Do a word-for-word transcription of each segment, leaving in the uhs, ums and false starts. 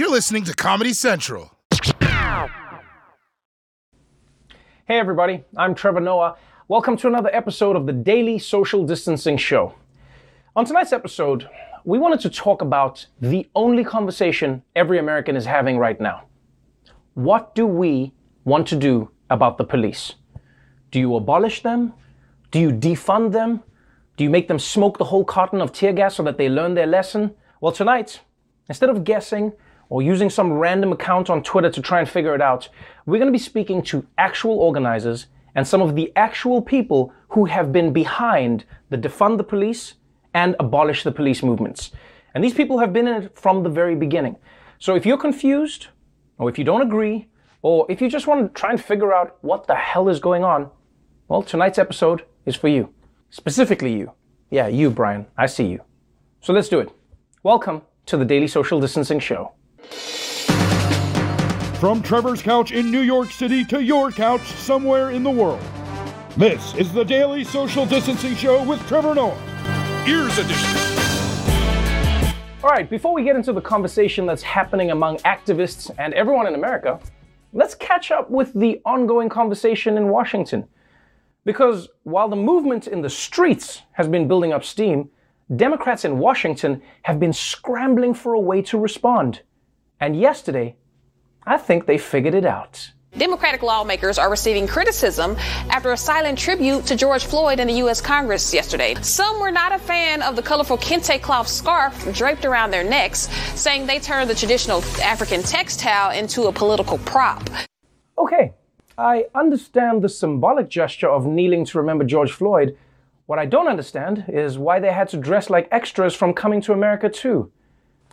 You're listening to Comedy Central. Hey everybody, I'm Trevor Noah. Welcome to another episode of the Daily Social Distancing Show. On tonight's episode, we wanted to talk about the only conversation every American is having right now. What do we want to do about the police? Do you abolish them? Do you defund them? Do you make them smoke the whole carton of tear gas so that they learn their lesson? Well, tonight, instead of guessing or using some random account on Twitter to try and figure it out, we're going to be speaking to actual organizers and some of the actual people who have been behind the defund the police and abolish the police movements. And these people have been in it from the very beginning. So if you're confused, or if you don't agree, or if you just want to try and figure out what the hell is going on, well, tonight's episode is for you. Specifically you. Yeah, you, Brian. I see you. So let's do it. Welcome to the Daily Social Distancing Show. From Trevor's couch in New York City to your couch somewhere in the world, this is the Daily Social Distancing Show with Trevor Noah. Ears edition. All right, before we get into the conversation that's happening among activists and everyone in America, let's catch up with the ongoing conversation in Washington. Because while the movement in the streets has been building up steam, Democrats in Washington have been scrambling for a way to respond. And yesterday, I think they figured it out. Democratic lawmakers are receiving criticism after a silent tribute to George Floyd in the U S Congress yesterday. Some were not a fan of the colorful kente cloth scarf draped around their necks, saying they turned the traditional African textile into a political prop. Okay. I understand the symbolic gesture of kneeling to remember George Floyd. What I don't understand is why they had to dress like extras from Coming to America too.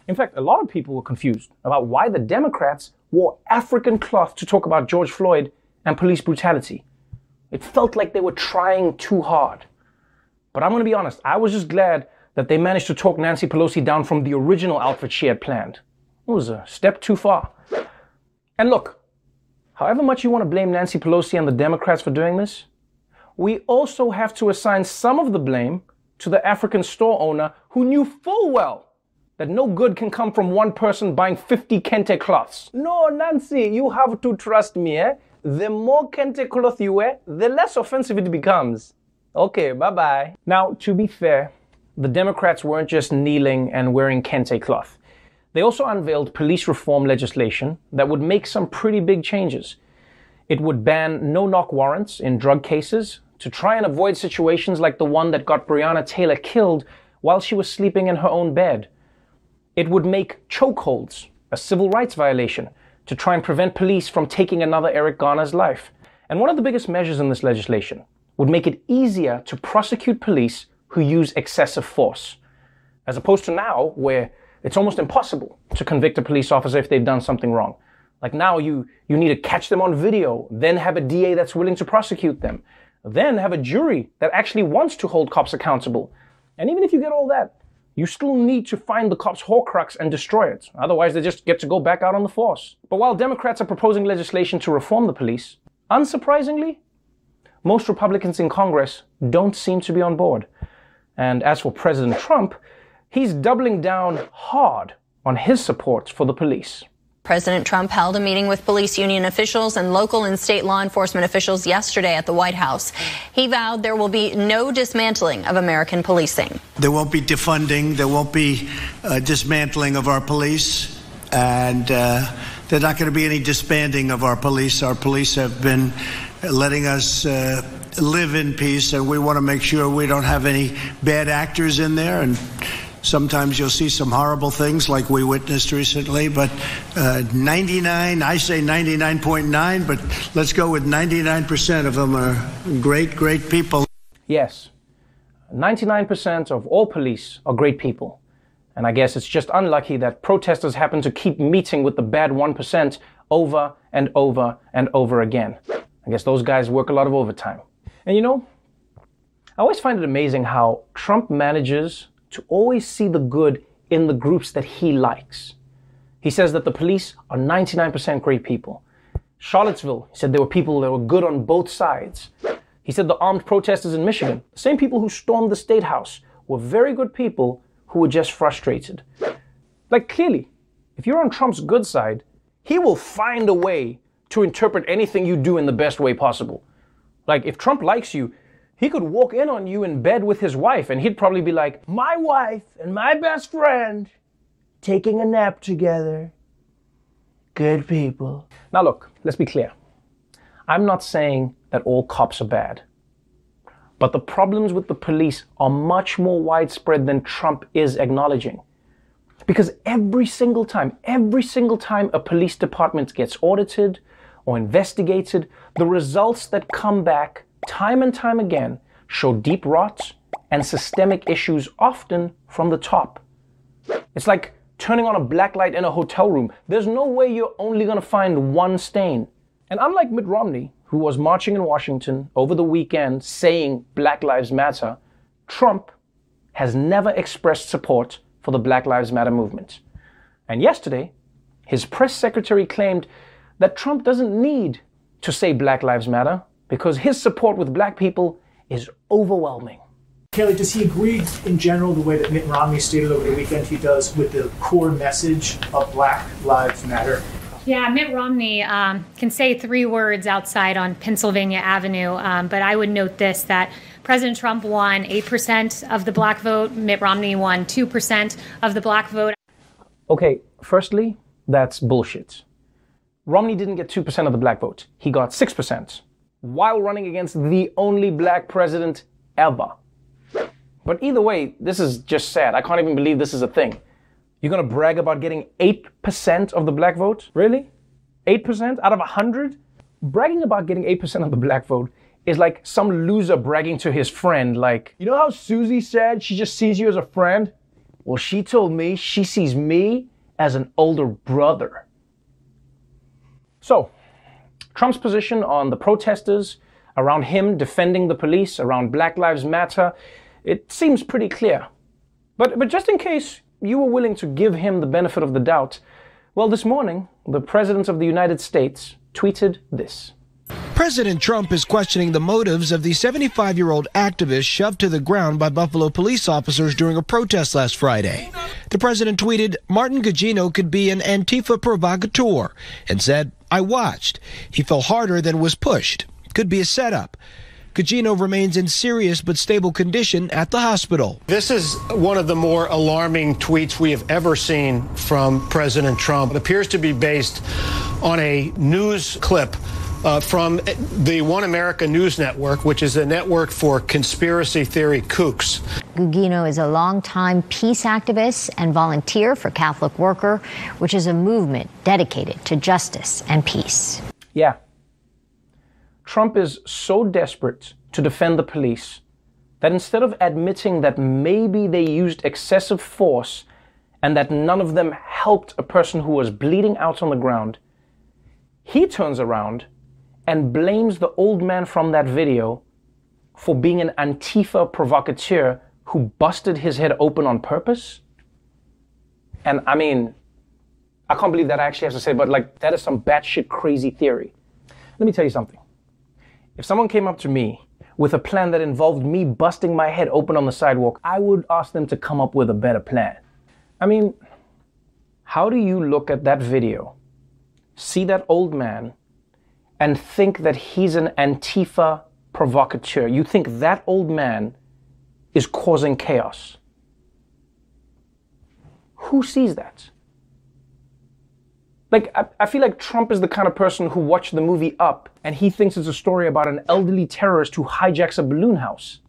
In fact, a lot of people were confused about why the Democrats wore African cloth to talk about George Floyd and police brutality. It felt like they were trying too hard. But I'm going to be honest, I was just glad that they managed to talk Nancy Pelosi down from the original outfit she had planned. It was a step too far. And look, however much you want to blame Nancy Pelosi and the Democrats for doing this, we also have to assign some of the blame to the African store owner who knew full well that no good can come from one person buying fifty kente cloths. No, Nancy, you have to trust me, eh? The more kente cloth you wear, the less offensive it becomes. Okay, bye-bye. Now, to be fair, the Democrats weren't just kneeling and wearing kente cloth. They also unveiled police reform legislation that would make some pretty big changes. It would ban no-knock warrants in drug cases to try and avoid situations like the one that got Breonna Taylor killed while she was sleeping in her own bed. It would make chokeholds a civil rights violation to try and prevent police from taking another Eric Garner's life. And one of the biggest measures in this legislation would make it easier to prosecute police who use excessive force, as opposed to now where it's almost impossible to convict a police officer if they've done something wrong. Like now you, you need to catch them on video, then have a D A that's willing to prosecute them, then have a jury that actually wants to hold cops accountable. And even if you get all that, you still need to find the cops' horcrux and destroy it. Otherwise they just get to go back out on the force. But while Democrats are proposing legislation to reform the police, unsurprisingly, most Republicans in Congress don't seem to be on board. And as for President Trump, he's doubling down hard on his support for the police. President Trump held a meeting with police union officials and local and state law enforcement officials yesterday at the White House. He vowed there will be no dismantling of American policing. There won't be defunding. There won't be uh, dismantling of our police. And uh, there's not going to be any disbanding of our police. Our police have been letting us uh, live in peace, and we want to make sure we don't have any bad actors in there. And sometimes you'll see some horrible things like we witnessed recently, but uh, ninety-nine, I say ninety-nine point nine, but let's go with ninety-nine percent of them are great, great people. Yes, ninety-nine percent of all police are great people. And I guess it's just unlucky that protesters happen to keep meeting with the bad one percent over and over and over again. I guess those guys work a lot of overtime. And you know, I always find it amazing how Trump manages to always see the good in the groups that he likes. He says that the police are ninety-nine percent great people. Charlottesville, he said there were people that were good on both sides. He said the armed protesters in Michigan, the same people who stormed the State House, were very good people who were just frustrated. Like clearly, if you're on Trump's good side, he will find a way to interpret anything you do in the best way possible. Like, if Trump likes you, he could walk in on you in bed with his wife, and he'd probably be like, my wife and my best friend taking a nap together. Good people. Now look, let's be clear. I'm not saying that all cops are bad, but the problems with the police are much more widespread than Trump is acknowledging. Because every single time, every single time a police department gets audited or investigated, the results that come back time and time again show deep rots and systemic issues, often from the top. It's like turning on a black light in a hotel room. There's no way you're only going to find one stain. And unlike Mitt Romney, who was marching in Washington over the weekend saying Black Lives Matter, Trump has never expressed support for the Black Lives Matter movement. And yesterday, his press secretary claimed that Trump doesn't need to say Black Lives Matter because his support with black people is overwhelming. Kelly, does he agree in general the way that Mitt Romney stated over the weekend he does with the core message of Black Lives Matter? Yeah, Mitt Romney um, can say three words outside on Pennsylvania Avenue, um, but I would note this, that President Trump won eight percent of the black vote. Mitt Romney won two percent of the black vote. Okay, firstly, that's bullshit. Romney didn't get two percent of the black vote. He got six percent while running against the only black president ever. But either way, this is just sad. I can't even believe this is a thing. You're going to brag about getting eight percent of the black vote? Really? eight percent out of one hundred? Bragging about getting eight percent of the black vote is like some loser bragging to his friend, like, you know how Susie said she just sees you as a friend? Well, she told me she sees me as an older brother. So, Trump's position on the protesters, around him defending the police, around Black Lives Matter, it seems pretty clear. But, but just in case you were willing to give him the benefit of the doubt, well, this morning, the President of the United States tweeted this. President Trump is questioning the motives of the seventy-five-year-old activist shoved to the ground by Buffalo police officers during a protest last Friday. The president tweeted, Martin Gugino could be an Antifa provocateur, and said, I watched. He fell harder than was pushed. Could be a setup. Gugino remains in serious but stable condition at the hospital. This is one of the more alarming tweets we have ever seen from President Trump. It appears to be based on a news clip uh, from the One America News Network, which is a network for conspiracy theory kooks. Gugino is a longtime peace activist and volunteer for Catholic Worker, which is a movement dedicated to justice and peace. Yeah. Trump is so desperate to defend the police that instead of admitting that maybe they used excessive force and that none of them helped a person who was bleeding out on the ground, he turns around and blames the old man from that video for being an Antifa provocateur who busted his head open on purpose? And I mean, I can't believe that I actually have to say, but like, that is some batshit crazy theory. Let me tell you something. If someone came up to me with a plan that involved me busting my head open on the sidewalk, I would ask them to come up with a better plan. I mean, how do you look at that video, see that old man, and think that he's an Antifa provocateur? You think that old man is causing chaos? Who sees that? Like, I, I feel like Trump is the kind of person who watched the movie Up and he thinks it's a story about an elderly terrorist who hijacks a balloon house.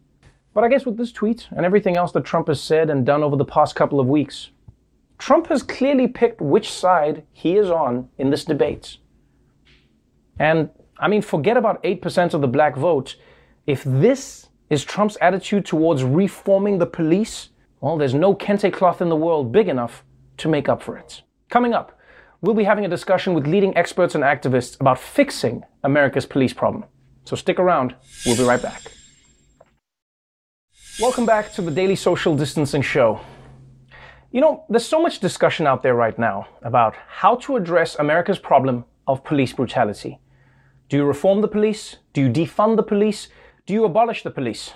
But I guess with this tweet and everything else that Trump has said and done over the past couple of weeks, Trump has clearly picked which side he is on in this debate. And I mean, forget about eight percent of the black vote. If this is Trump's attitude towards reforming the police, well, there's no kente cloth in the world big enough to make up for it. Coming up, we'll be having a discussion with leading experts and activists about fixing America's police problem. So stick around, we'll be right back. Welcome back to the Daily Social Distancing Show. You know, there's so much discussion out there right now about how to address America's problem of police brutality. Do you reform the police? Do you defund the police? Do you abolish the police?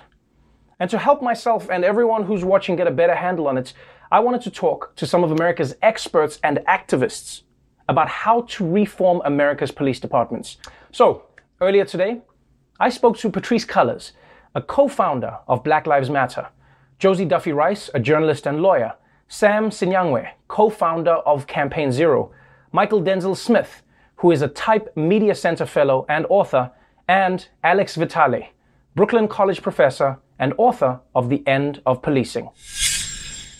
And to help myself and everyone who's watching get a better handle on it, I wanted to talk to some of America's experts and activists about how to reform America's police departments. So, earlier today, I spoke to Patrisse Cullors, a co-founder of Black Lives Matter, Josie Duffy Rice, a journalist and lawyer, Sam Sinyangwe, co-founder of Campaign Zero, Mychal Denzel Smith, who is a Type Media Center fellow and author, and Alex Vitale, Brooklyn College professor and author of The End of Policing.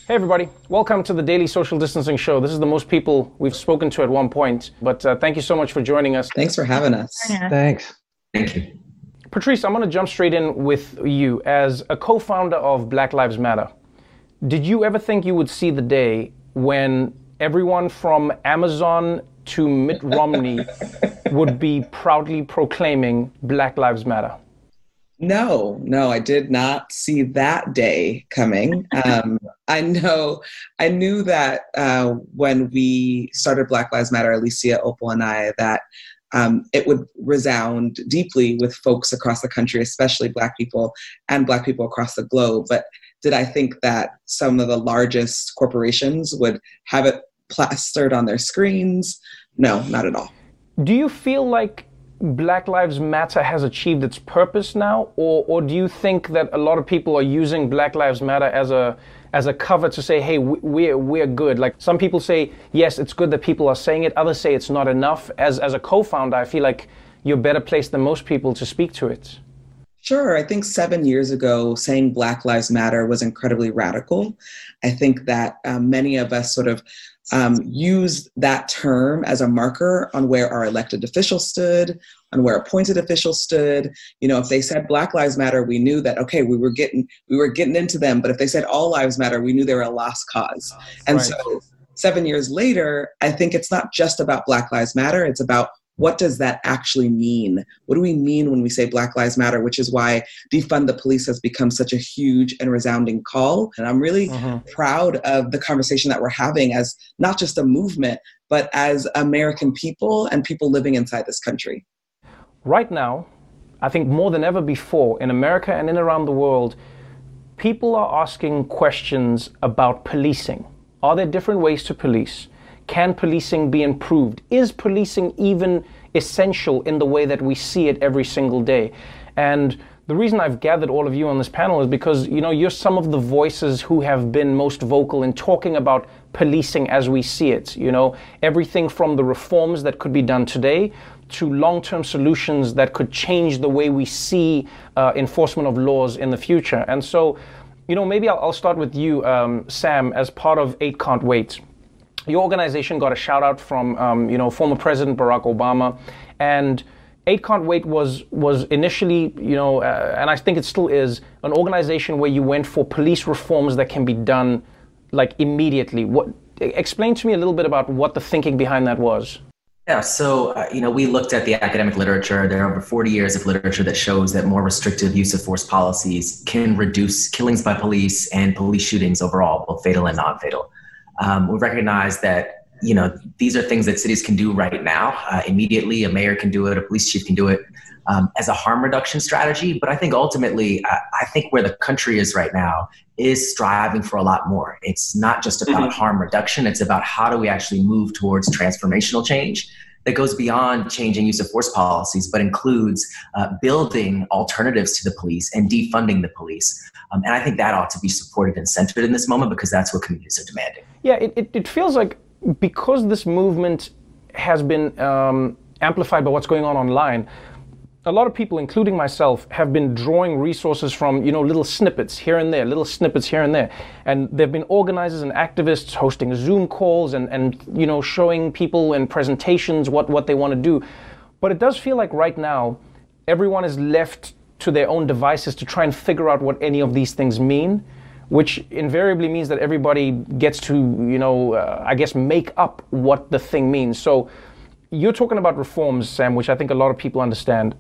Hey everybody, welcome to the Daily Social Distancing Show. This is the most people we've spoken to at one point, but uh, thank you so much for joining us. Thanks for having us. Thanks. Thank you. Patrisse, I'm going to jump straight in with you. As a co-founder of Black Lives Matter, did you ever think you would see the day when everyone from Amazon to Mitt Romney would be proudly proclaiming Black Lives Matter? No, no, I did not see that day coming. Um, I know, I knew that uh, when we started Black Lives Matter, Alicia, Opal, and I, that um, it would resound deeply with folks across the country, especially Black people and Black people across the globe. But did I think that some of the largest corporations would have it plastered on their screens? No, not at all. Do you feel like Black Lives Matter has achieved its purpose now, or or do you think that a lot of people are using Black Lives Matter as a as a cover to say, hey, we're we're good? Like, some people say, yes, it's good that people are saying it. Others say it's not enough. As as a co-founder, I feel like you're better placed than most people to speak to it. Sure. I think seven years ago, saying Black Lives Matter was incredibly radical. I think that um, many of us sort of Um, used that term as a marker on where our elected officials stood, on where appointed officials stood. You know, if they said Black Lives Matter, we knew that, okay, we were getting we were getting into them. But if they said all lives matter, we knew they were a lost cause. And right. So seven years later, I think it's not just about Black Lives Matter. It's about, what does that actually mean? What do we mean when we say Black Lives Matter? Which is why defund the police has become such a huge and resounding call. And I'm really uh-huh. proud of the conversation that we're having as not just a movement, but as American people and people living inside this country. Right now, I think more than ever before, in America and in around the world, people are asking questions about policing. Are there different ways to police? Can policing be improved? Is policing even essential in the way that we see it every single day? And the reason I've gathered all of you on this panel is because, you know, you're some of the voices who have been most vocal in talking about policing as we see it. You know, everything from the reforms that could be done today to long-term solutions that could change the way we see uh, enforcement of laws in the future. And so, you know, maybe I'll, I'll start with you, um, Sam, as part of Eight Can't Wait. Your organization got a shout out from, um, you know, former President Barack Obama, and Eight Can't Wait was was initially, you know, uh, and I think it still is, an organization where you went for police reforms that can be done, like, immediately. What, explain to me a little bit about what the thinking behind that was. Yeah, so, uh, you know, we looked at the academic literature. There are over forty years of literature that shows that more restrictive use of force policies can reduce killings by police and police shootings overall, both fatal and non-fatal. Um, we recognize that, you know, these are things that cities can do right now. Uh, immediately, a mayor can do it, a police chief can do it um, as a harm reduction strategy. But I think ultimately, I, I think where the country is right now is striving for a lot more. It's not just about mm-hmm. harm reduction. It's about how do we actually move towards transformational change that goes beyond changing use of force policies, but includes uh, building alternatives to the police and defunding the police. Um, and I think that ought to be supported and centered in this moment, because that's what communities are demanding. Yeah, it, it, it feels like, because this movement has been um, amplified by what's going on online, a lot of people, including myself, have been drawing resources from, you know, little snippets here and there, little snippets here and there. And there have been organizers and activists hosting Zoom calls and, and you know, showing people in presentations what, what they want to do. But it does feel like right now, everyone is left to their own devices to try and figure out what any of these things mean, which invariably means that everybody gets to, you know, uh, I guess, make up what the thing means. So you're talking about reforms, Sam, which I think a lot of people understand.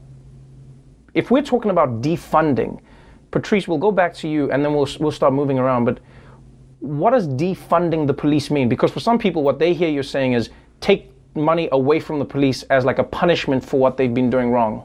If we're talking about defunding, Patrisse, we'll go back to you and then we'll we'll start moving around. But what does defunding the police mean? Because for some people, what they hear you're saying is take money away from the police as like a punishment for what they've been doing wrong.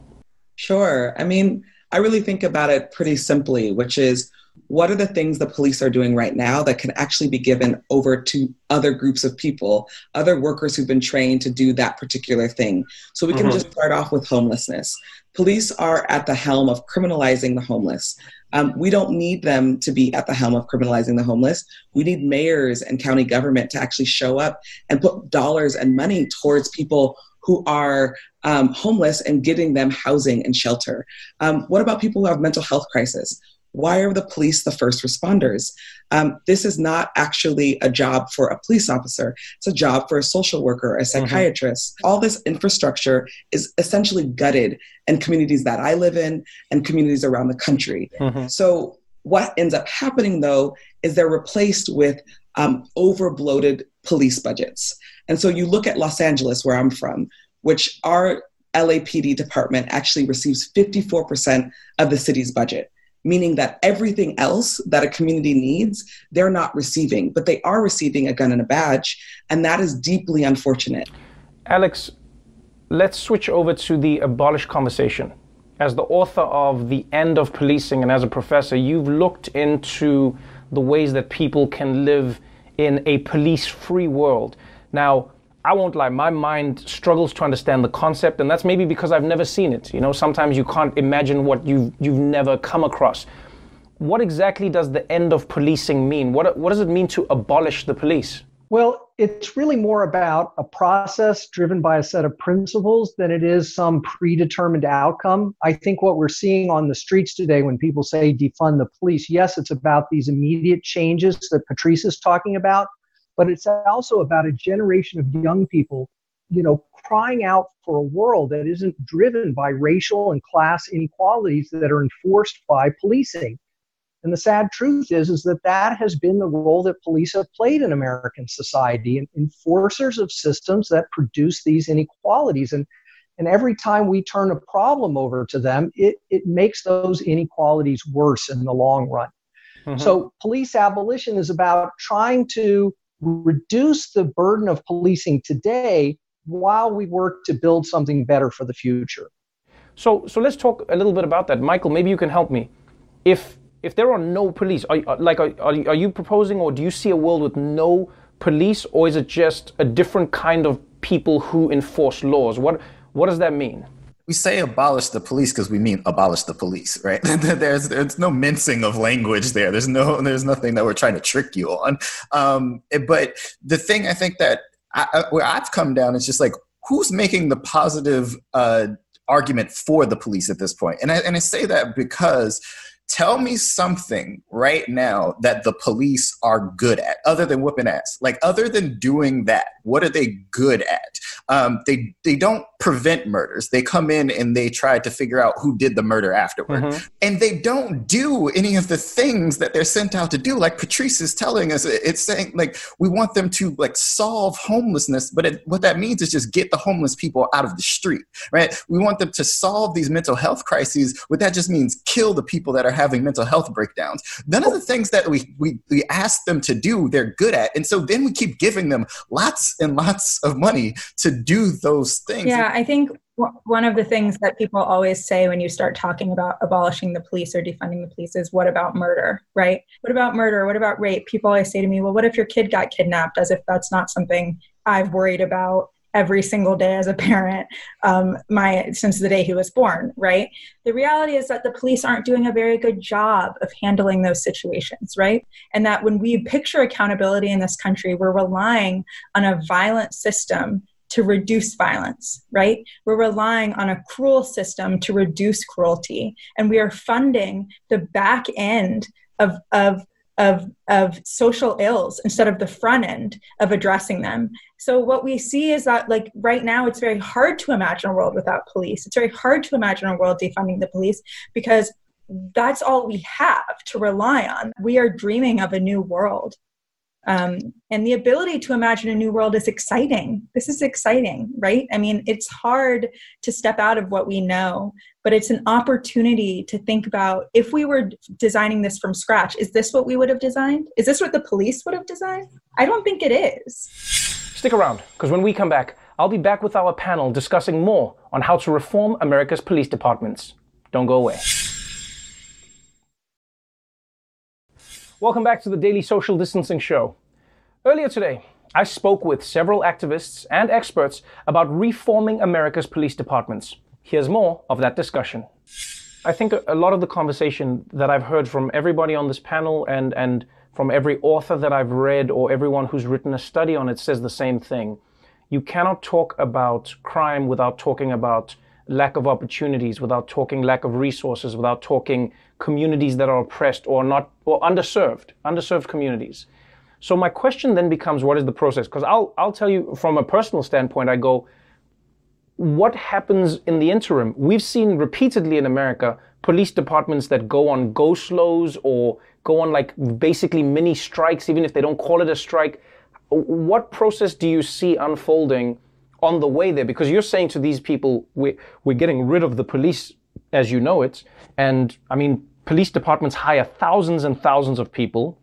Sure. I mean, I really think about it pretty simply, which is what are the things the police are doing right now that can actually be given over to other groups of people, other workers who've been trained to do that particular thing. So we can mm-hmm. just start off with homelessness. Police are at the helm of criminalizing the homeless. Um, we don't need them to be at the helm of criminalizing the homeless. We need mayors and county government to actually show up and put dollars and money towards people who are um, homeless and getting them housing and shelter. Um, what about people who have mental health crisis? Why are the police the first responders? Um, this is not actually a job for a police officer. It's a job for a social worker, a psychiatrist. Mm-hmm. All this infrastructure is essentially gutted in communities that I live in and communities around the country. Mm-hmm. So what ends up happening, though, is they're replaced with um, over-bloated police budgets. And so you look at Los Angeles, where I'm from, which our L A P D department actually receives fifty-four percent of the city's budget, meaning that everything else that a community needs, they're not receiving, but they are receiving a gun and a badge, and that is deeply unfortunate. Alex, let's switch over to the abolish conversation. As the author of The End of Policing and as a professor, you've looked into the ways that people can live in a police-free world. Now, I won't lie, my mind struggles to understand the concept, and that's maybe because I've never seen it. You know, sometimes you can't imagine what you've, you've never come across. What exactly does the end of policing mean? What, what does it mean to abolish the police? Well, it's really more about a process driven by a set of principles than it is some predetermined outcome. I think what we're seeing on the streets today when people say defund the police, yes, it's about these immediate changes that Patrisse is talking about, but it's also about a generation of young people, you know, crying out for a world that isn't driven by racial and class inequalities that are enforced by policing. And the sad truth is, is that that has been the role that police have played in American society, and enforcers of systems that produce these inequalities. And, and every time we turn a problem over to them, it, it makes those inequalities worse in the long run. Mm-hmm. So police abolition is about trying to reduce the burden of policing today while we work to build something better for the future. So so let's talk a little bit about that. Mychal, maybe you can help me. If if there are no police, are, like are, are you proposing, or do you see a world with no police, or is it just a different kind of people who enforce laws? What what does that mean? We say abolish the police because we mean abolish the police, right? there's there's no mincing of language there. There's no there's nothing that we're trying to trick you on. Um, but the thing I think that I, where I've come down is just like, who's making the positive uh, argument for the police at this point? And I and I say that because, tell me something right now that the police are good at, other than whooping ass. Like, other than doing that, what are they good at? Um, they they don't prevent murders. They come in and they try to figure out who did the murder afterward. Mm-hmm. And they don't do any of the things that they're sent out to do. Like Patrisse is telling us, it's saying, like, we want them to, like, solve homelessness. But it, what that means is just get the homeless people out of the street, right? We want them to solve these mental health crises. What that just means, kill the people that are having mental health breakdowns. None of the things that we, we, we ask them to do, they're good at. And so then we keep giving them lots and lots of money to do those things. Yeah, I think w- one of the things that people always say when you start talking about abolishing the police or defunding the police is, what about murder, right? What about murder? What about rape? People always say to me, well, what if your kid got kidnapped? As if that's not something I've worried about every single day as a parent, um, my since the day he was born, right? The reality is that the police aren't doing a very good job of handling those situations, right? And that when we picture accountability in this country, we're relying on a violent system to reduce violence, right? We're relying on a cruel system to reduce cruelty. And we are funding the back end of of Of, of social ills instead of the front end of addressing them. So what we see is that, like, right now, it's very hard to imagine a world without police. It's very hard to imagine a world defunding the police, because that's all we have to rely on. We are dreaming of a new world. Um, and the ability to imagine a new world is exciting. This is exciting, right? I mean, it's hard to step out of what we know, but it's an opportunity to think about, if we were designing this from scratch, is this what we would have designed? Is this what the police would have designed? I don't think it is. Stick around, because when we come back, I'll be back with our panel discussing more on how to reform America's police departments. Don't go away. Welcome back to the Daily Social Distancing Show. Earlier today, I spoke with several activists and experts about reforming America's police departments. Here's more of that discussion. I think a lot of the conversation that I've heard from everybody on this panel and, and from every author that I've read or everyone who's written a study on it says the same thing. You cannot talk about crime without talking about lack of opportunities, without talking lack of resources, without talking communities that are oppressed or not or underserved, underserved communities. So my question then becomes, what is the process? Because I'll, I'll tell you from a personal standpoint, I go, what happens in the interim? We've seen repeatedly in America, police departments that go on go-slows or go on like basically mini strikes, even if they don't call it a strike. What process do you see unfolding on the way there? Because you're saying to these people, we're, we're getting rid of the police as you know it. And I mean, police departments hire thousands and thousands of people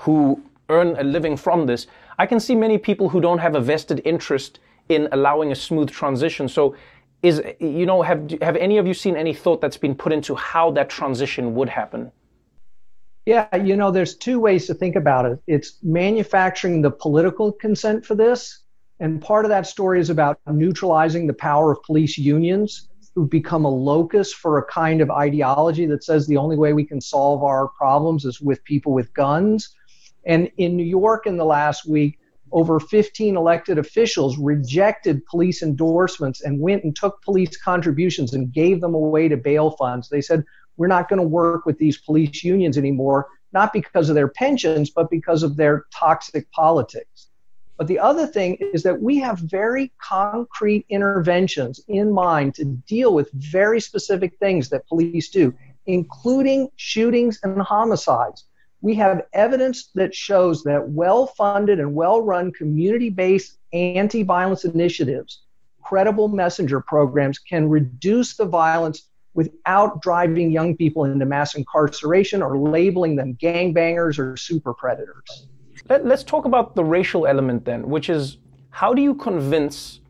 who earn a living from this. I can see many people who don't have a vested interest in allowing a smooth transition. So is, you know, have, have any of you seen any thought that's been put into how that transition would happen? Yeah, you know, there's two ways to think about it. It's manufacturing the political consent for this. And part of that story is about neutralizing the power of police unions who've become a locus for a kind of ideology that says the only way we can solve our problems is with people with guns. And in New York in the last week, over fifteen elected officials rejected police endorsements and went and took police contributions and gave them away to bail funds. They said, we're not going to work with these police unions anymore, not because of their pensions, but because of their toxic politics. But the other thing is that we have very concrete interventions in mind to deal with very specific things that police do, including shootings and homicides. We have evidence that shows that well-funded and well-run community-based anti-violence initiatives, credible messenger programs, can reduce the violence without driving young people into mass incarceration or labeling them gangbangers or super predators. Let, let's talk about the racial element then, which is how do you convince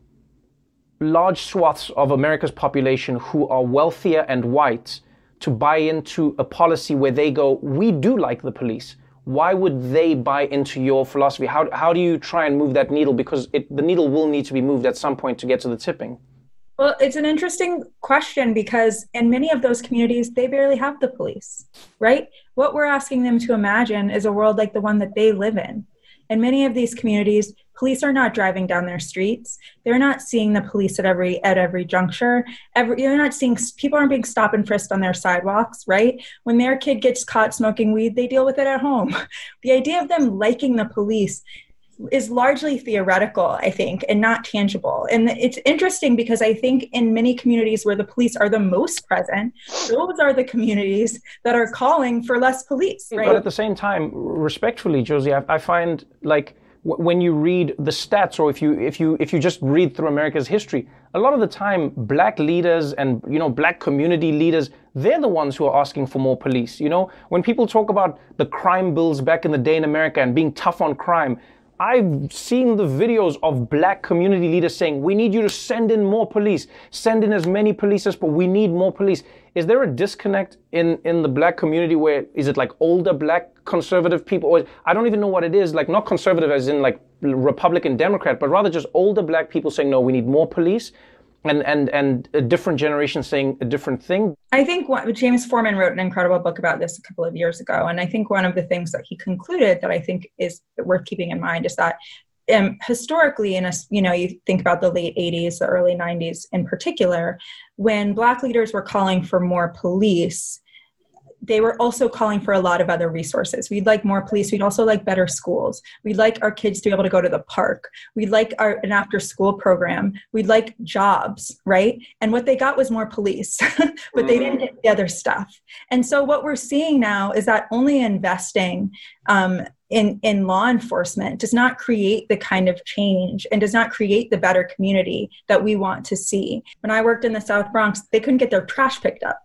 large swaths of America's population who are wealthier and white to buy into a policy where they go, we do like the police. Why would they buy into your philosophy? How, how do you try and move that needle? Because it, the needle will need to be moved at some point to get to the tipping. Well, it's an interesting question because in many of those communities, they barely have the police, right? What we're asking them to imagine is a world like the one that they live in. In many of these communities, police are not driving down their streets. They're not seeing the police at every at every juncture. Every, you're not seeing, people aren't being stop and frisked on their sidewalks, right? When their kid gets caught smoking weed, they deal with it at home. The idea of them liking the police is largely theoretical, I think, and not tangible. And it's interesting because I think in many communities where the police are the most present, those are the communities that are calling for less police, right? But at the same time, respectfully, Josie, I, I find like w- when you read the stats or if you if you if you just read through America's history, a lot of the time black leaders and, you know, black community leaders, they're the ones who are asking for more police. You know, when people talk about the crime bills back in the day in America and being tough on crime, I've seen the videos of black community leaders saying, we need you to send in more police, send in as many police as, but we need more police. Is there a disconnect in, in the black community where, is it like older black conservative people? Or I don't even know what it is, like not conservative as in like Republican, Democrat, but rather just older black people saying, no, we need more police. And, and and a different generation saying a different thing. I think what, James Forman wrote an incredible book about this a couple of years ago. And I think one of the things that he concluded that I think is worth keeping in mind is that um, historically, in a, you know, you think about the late eighties, the early nineties in particular, when black leaders were calling for more police, they were also calling for a lot of other resources. We'd like more police. We'd also like better schools. We'd like our kids to be able to go to the park. We'd like our, an after-school program. We'd like jobs, right? And what they got was more police, but they didn't get the other stuff. And so what we're seeing now is that only investing um, in, in law enforcement does not create the kind of change and does not create the better community that we want to see. When I worked in the South Bronx, they couldn't get their trash picked up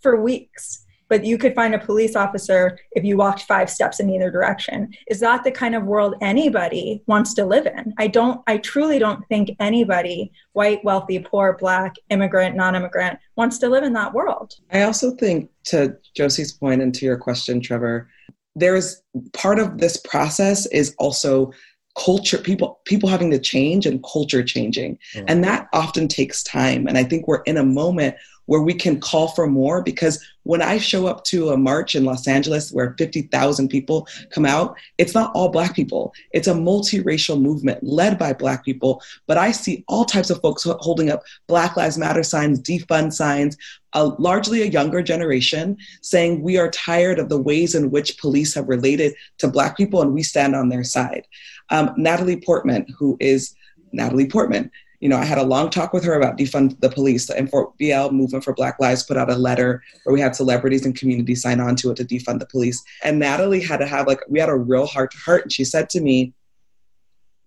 for weeks. But you could find a police officer if you walked five steps in either direction. Is that the kind of world anybody wants to live in? I don't, I truly don't think anybody, white, wealthy, poor, black, immigrant, non-immigrant, wants to live in that world. I also think, to Josie's point and to your question, Trevor, there's part of this process is also culture, people, people having to change and culture changing. Mm-hmm. And that often takes time. And I think we're in a moment where we can call for more, because when I show up to a march in Los Angeles where fifty thousand people come out, it's not all Black people. It's a multiracial movement led by Black people. But I see all types of folks holding up Black Lives Matter signs, defund signs, uh, largely a younger generation saying we are tired of the ways in which police have related to Black people and we stand on their side. Um, Natalie Portman, who is Natalie Portman, you know, I had a long talk with her about defund the police. The M four B L Movement for Black Lives put out a letter where we had celebrities and community sign on to it to defund the police. And Natalie had to have, like, we had a real heart to heart. And she said to me,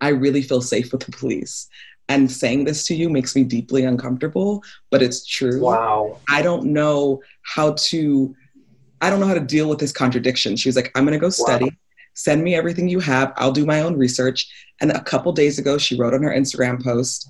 I really feel safe with the police. And saying this to you makes me deeply uncomfortable, but it's true. Wow. I don't know how to, I don't know how to deal with this contradiction. She was like, I'm going to go study. Wow. Send me everything you have. I'll do my own research. And a couple days ago, she wrote on her Instagram post,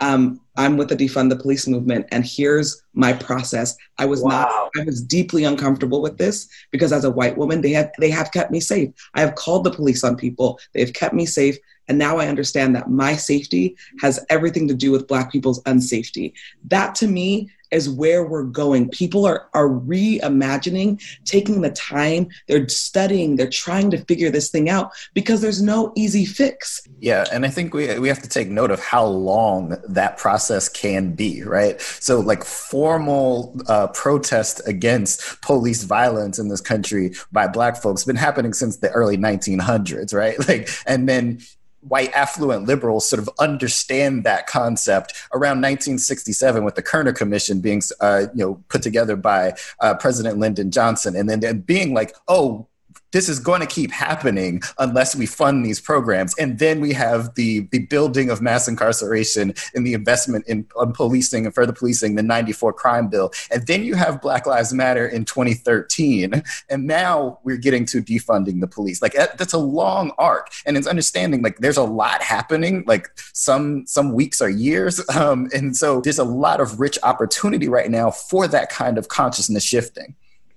Um, I'm with the Defund the Police movement, and here's my process. I was wow. not, I was deeply uncomfortable with this, because as a white woman, they have, they have kept me safe. I have called the police on people. They've kept me safe. And now I understand that my safety has everything to do with Black people's unsafety. That to me is where we're going. People are, are reimagining, taking the time, they're studying, they're trying to figure this thing out, because there's no easy fix. Yeah, and I think we we have to take note of how long that process can be, right? So like formal uh, protest against police violence in this country by Black folks been happening since the early nineteen hundreds, right? Like, and then white affluent liberals sort of understand that concept around nineteen sixty-seven with the Kerner Commission being uh, you know, put together by uh, President Lyndon Johnson, and then, then being like, oh, this is going to keep happening unless we fund these programs. And then we have the the building of mass incarceration and the investment in on policing and further policing, the ninety-four crime bill. And then you have Black Lives Matter in twenty thirteen. And now we're getting to defunding the police. Like that, that's a long arc. And it's understanding like there's a lot happening, like some some weeks or years. Um, and so there's a lot of rich opportunity right now for that kind of consciousness shifting.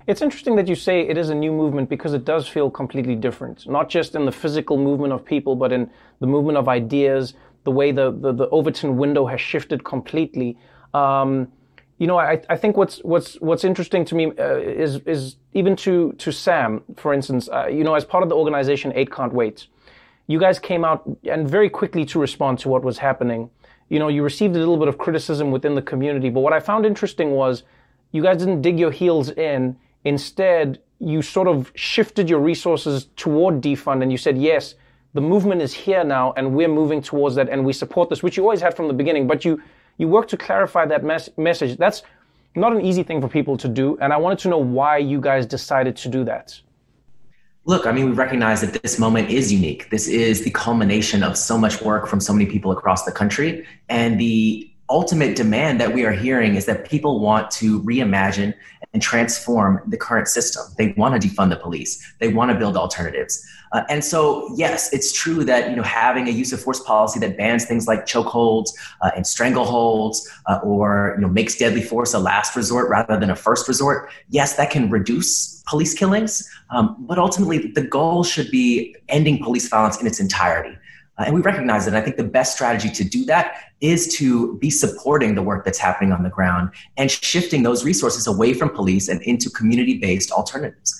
It's interesting that you say it is a new movement, because it does feel completely different, not just in the physical movement of people, but in the movement of ideas, the way the, the, the Overton window has shifted completely. Um, you know, I, I think what's what's what's interesting to me uh, is is even to, to Sam, for instance, uh, you know, as part of the organization Eight Can't Wait, you guys came out and very quickly to respond to what was happening. You know, you received a little bit of criticism within the community, but what I found interesting was you guys didn't dig your heels in. Instead, you sort of shifted your resources toward defund, and you said, yes, the movement is here now and we're moving towards that and we support this, which you always had from the beginning, but you you worked to clarify that mes- message. That's not an easy thing for people to do, and I wanted to know why you guys decided to do that. Look, I mean, we recognize that this moment is unique. This is the culmination of so much work from so many people across the country, and the ultimate demand that we are hearing is that people want to reimagine and transform the current system. They want to defund the police. They want to build alternatives. Uh, and so, yes, it's true that, you know, having a use of force policy that bans things like chokeholds uh, and strangleholds uh, or, you know, makes deadly force a last resort rather than a first resort. Yes, that can reduce police killings. Um, but ultimately, the goal should be ending police violence in its entirety. Uh, and we recognize that. I think the best strategy to do that is to be supporting the work that's happening on the ground and shifting those resources away from police and into community-based alternatives.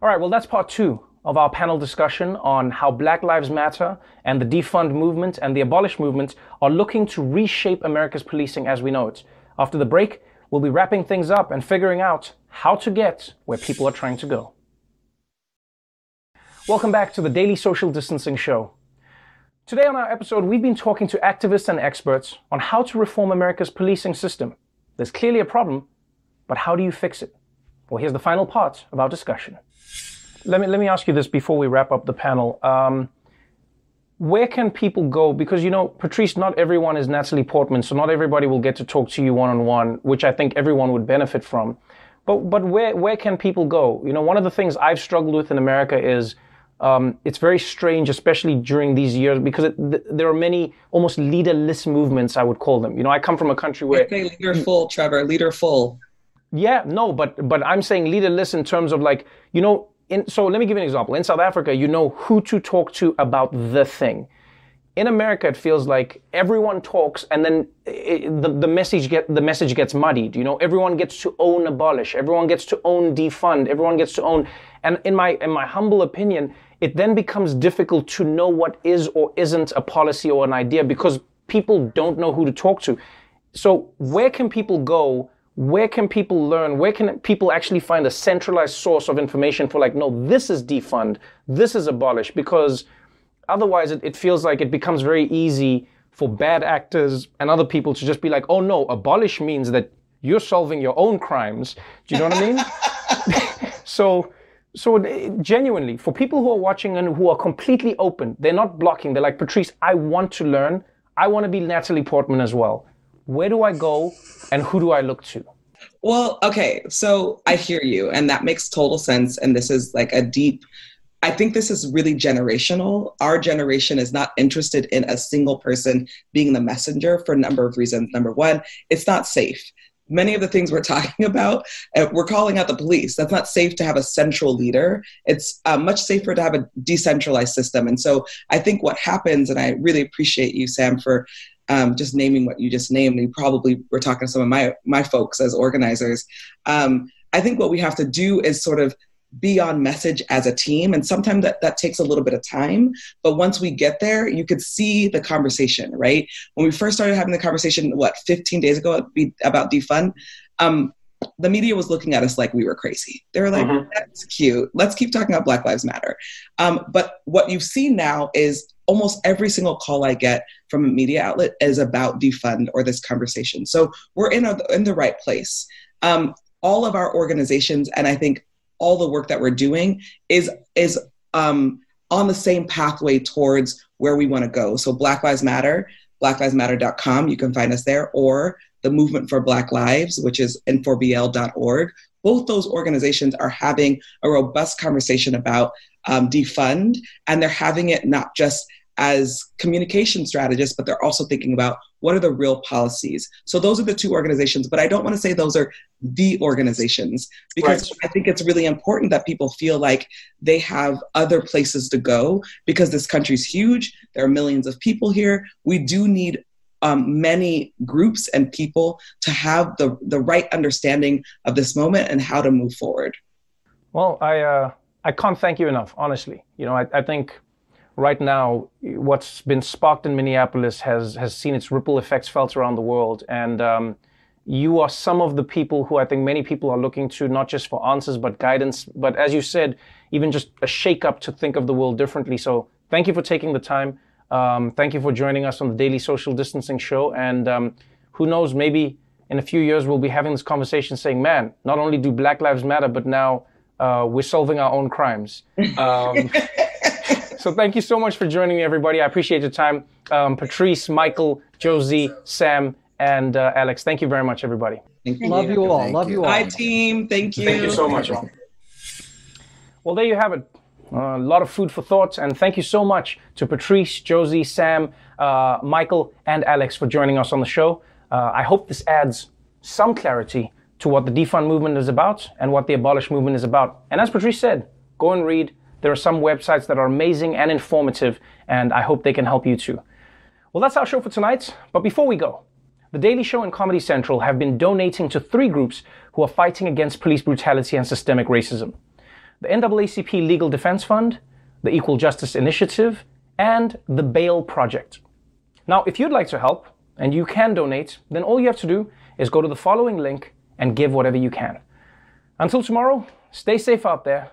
All right, well, that's part two of our panel discussion on how Black Lives Matter and the defund movement and the abolish movement are looking to reshape America's policing as we know it. After the break, we'll be wrapping things up and figuring out how to get where people are trying to go. Welcome back to the Daily Social Distancing Show. Today on our episode, we've been talking to activists and experts on how to reform America's policing system. There's clearly a problem, but how do you fix it? Well, here's the final part of our discussion. Let me let me ask you this before we wrap up the panel. Um, where can people go? Because, you know, Patrisse, not everyone is Natalie Portman, so not everybody will get to talk to you one-on-one, which I think everyone would benefit from. But but where, where can people go? You know, one of the things I've struggled with in America is Um, it's very strange, especially during these years, because it, th- there are many almost leaderless movements, I would call them. You know, I come from a country where... I say leaderful, Trevor, leaderful. Yeah, no, but but I'm saying leaderless in terms of like, you know, in, so let me give you an example. In South Africa, you know who to talk to about the thing. In America, it feels like everyone talks, and then it, the, the message get the message gets muddied. You know, everyone gets to own abolish, everyone gets to own defund, everyone gets to own. And in my in my humble opinion, it then becomes difficult to know what is or isn't a policy or an idea because people don't know who to talk to. So where can people go? Where can people learn? Where can people actually find a centralized source of information for like, no, this is defund, this is abolish? Because otherwise, it, it feels like it becomes very easy for bad actors and other people to just be like, oh no, abolish means that you're solving your own crimes. Do you know what I mean? so so genuinely, for people who are watching and who are completely open, they're not blocking. They're like, Patrisse, I want to learn. I want to be Natalie Portman as well. Where do I go and who do I look to? Well, okay, so I hear you, and that makes total sense. And this is like a deep... I think this is really generational. Our generation is not interested in a single person being the messenger for a number of reasons. Number one, it's not safe. Many of the things we're talking about, we're calling out the police. That's not safe to have a central leader. It's uh, much safer to have a decentralized system. And so I think what happens, and I really appreciate you, Sam, for um, just naming what you just named. You probably were talking to some of my, my folks as organizers. Um, I think what we have to do is sort of be on message as a team. And sometimes that, that takes a little bit of time. But once we get there, you could see the conversation, right? When we first started having the conversation, what, fifteen days ago about defund, um, the media was looking at us like we were crazy. They were like, mm-hmm. that's cute. Let's keep talking about Black Lives Matter. Um, but what you've seen now is almost every single call I get from a media outlet is about defund or this conversation. So we're in, a, in the right place. Um, all of our organizations, and I think all the work that we're doing is is um, on the same pathway towards where we want to go. So Black Lives Matter, black lives matter dot com, you can find us there, or the Movement for Black Lives, which is N four B L dot org. Both those organizations are having a robust conversation about um, defund, and they're having it not just as communication strategists, but they're also thinking about what are the real policies. So those are the two organizations, but I don't want to say those are the organizations, because right. I think it's really important that people feel like they have other places to go, because this country's huge. There are millions of people here. We do need um, many groups and people to have the, the right understanding of this moment and how to move forward. Well, I, uh, I can't thank you enough, honestly. You know, I, I think... Right now, what's been sparked in Minneapolis has has seen its ripple effects felt around the world. And um, you are some of the people who I think many people are looking to, not just for answers, but guidance. But as you said, even just a shake-up to think of the world differently. So thank you for taking the time. Um, thank you for joining us on the Daily Social Distancing Show. And um, who knows, maybe in a few years, we'll be having this conversation saying, man, not only do Black Lives Matter, but now uh, we're solving our own crimes. Um, So thank you so much for joining me, everybody. I appreciate your time. Um, Patrisse, Mychal, Josie, Sam, and uh, Alex. Thank you very much, everybody. Thank you. Love you all. Thank Love you all. Bye, team. Thank you. Thank you so much. Well, there you have it. A uh, lot of food for thought. And thank you so much to Patrisse, Josie, Sam, uh, Mychal, and Alex for joining us on the show. Uh, I hope this adds some clarity to what the defund movement is about and what the abolish movement is about. And as Patrisse said, go and read. There are some websites that are amazing and informative, and I hope they can help you too. Well, that's our show for tonight. But before we go, The Daily Show and Comedy Central have been donating to three groups who are fighting against police brutality and systemic racism. The N double A C P Legal Defense Fund, the Equal Justice Initiative, and the Bail Project. Now, if you'd like to help, and you can donate, then all you have to do is go to the following link and give whatever you can. Until tomorrow, stay safe out there.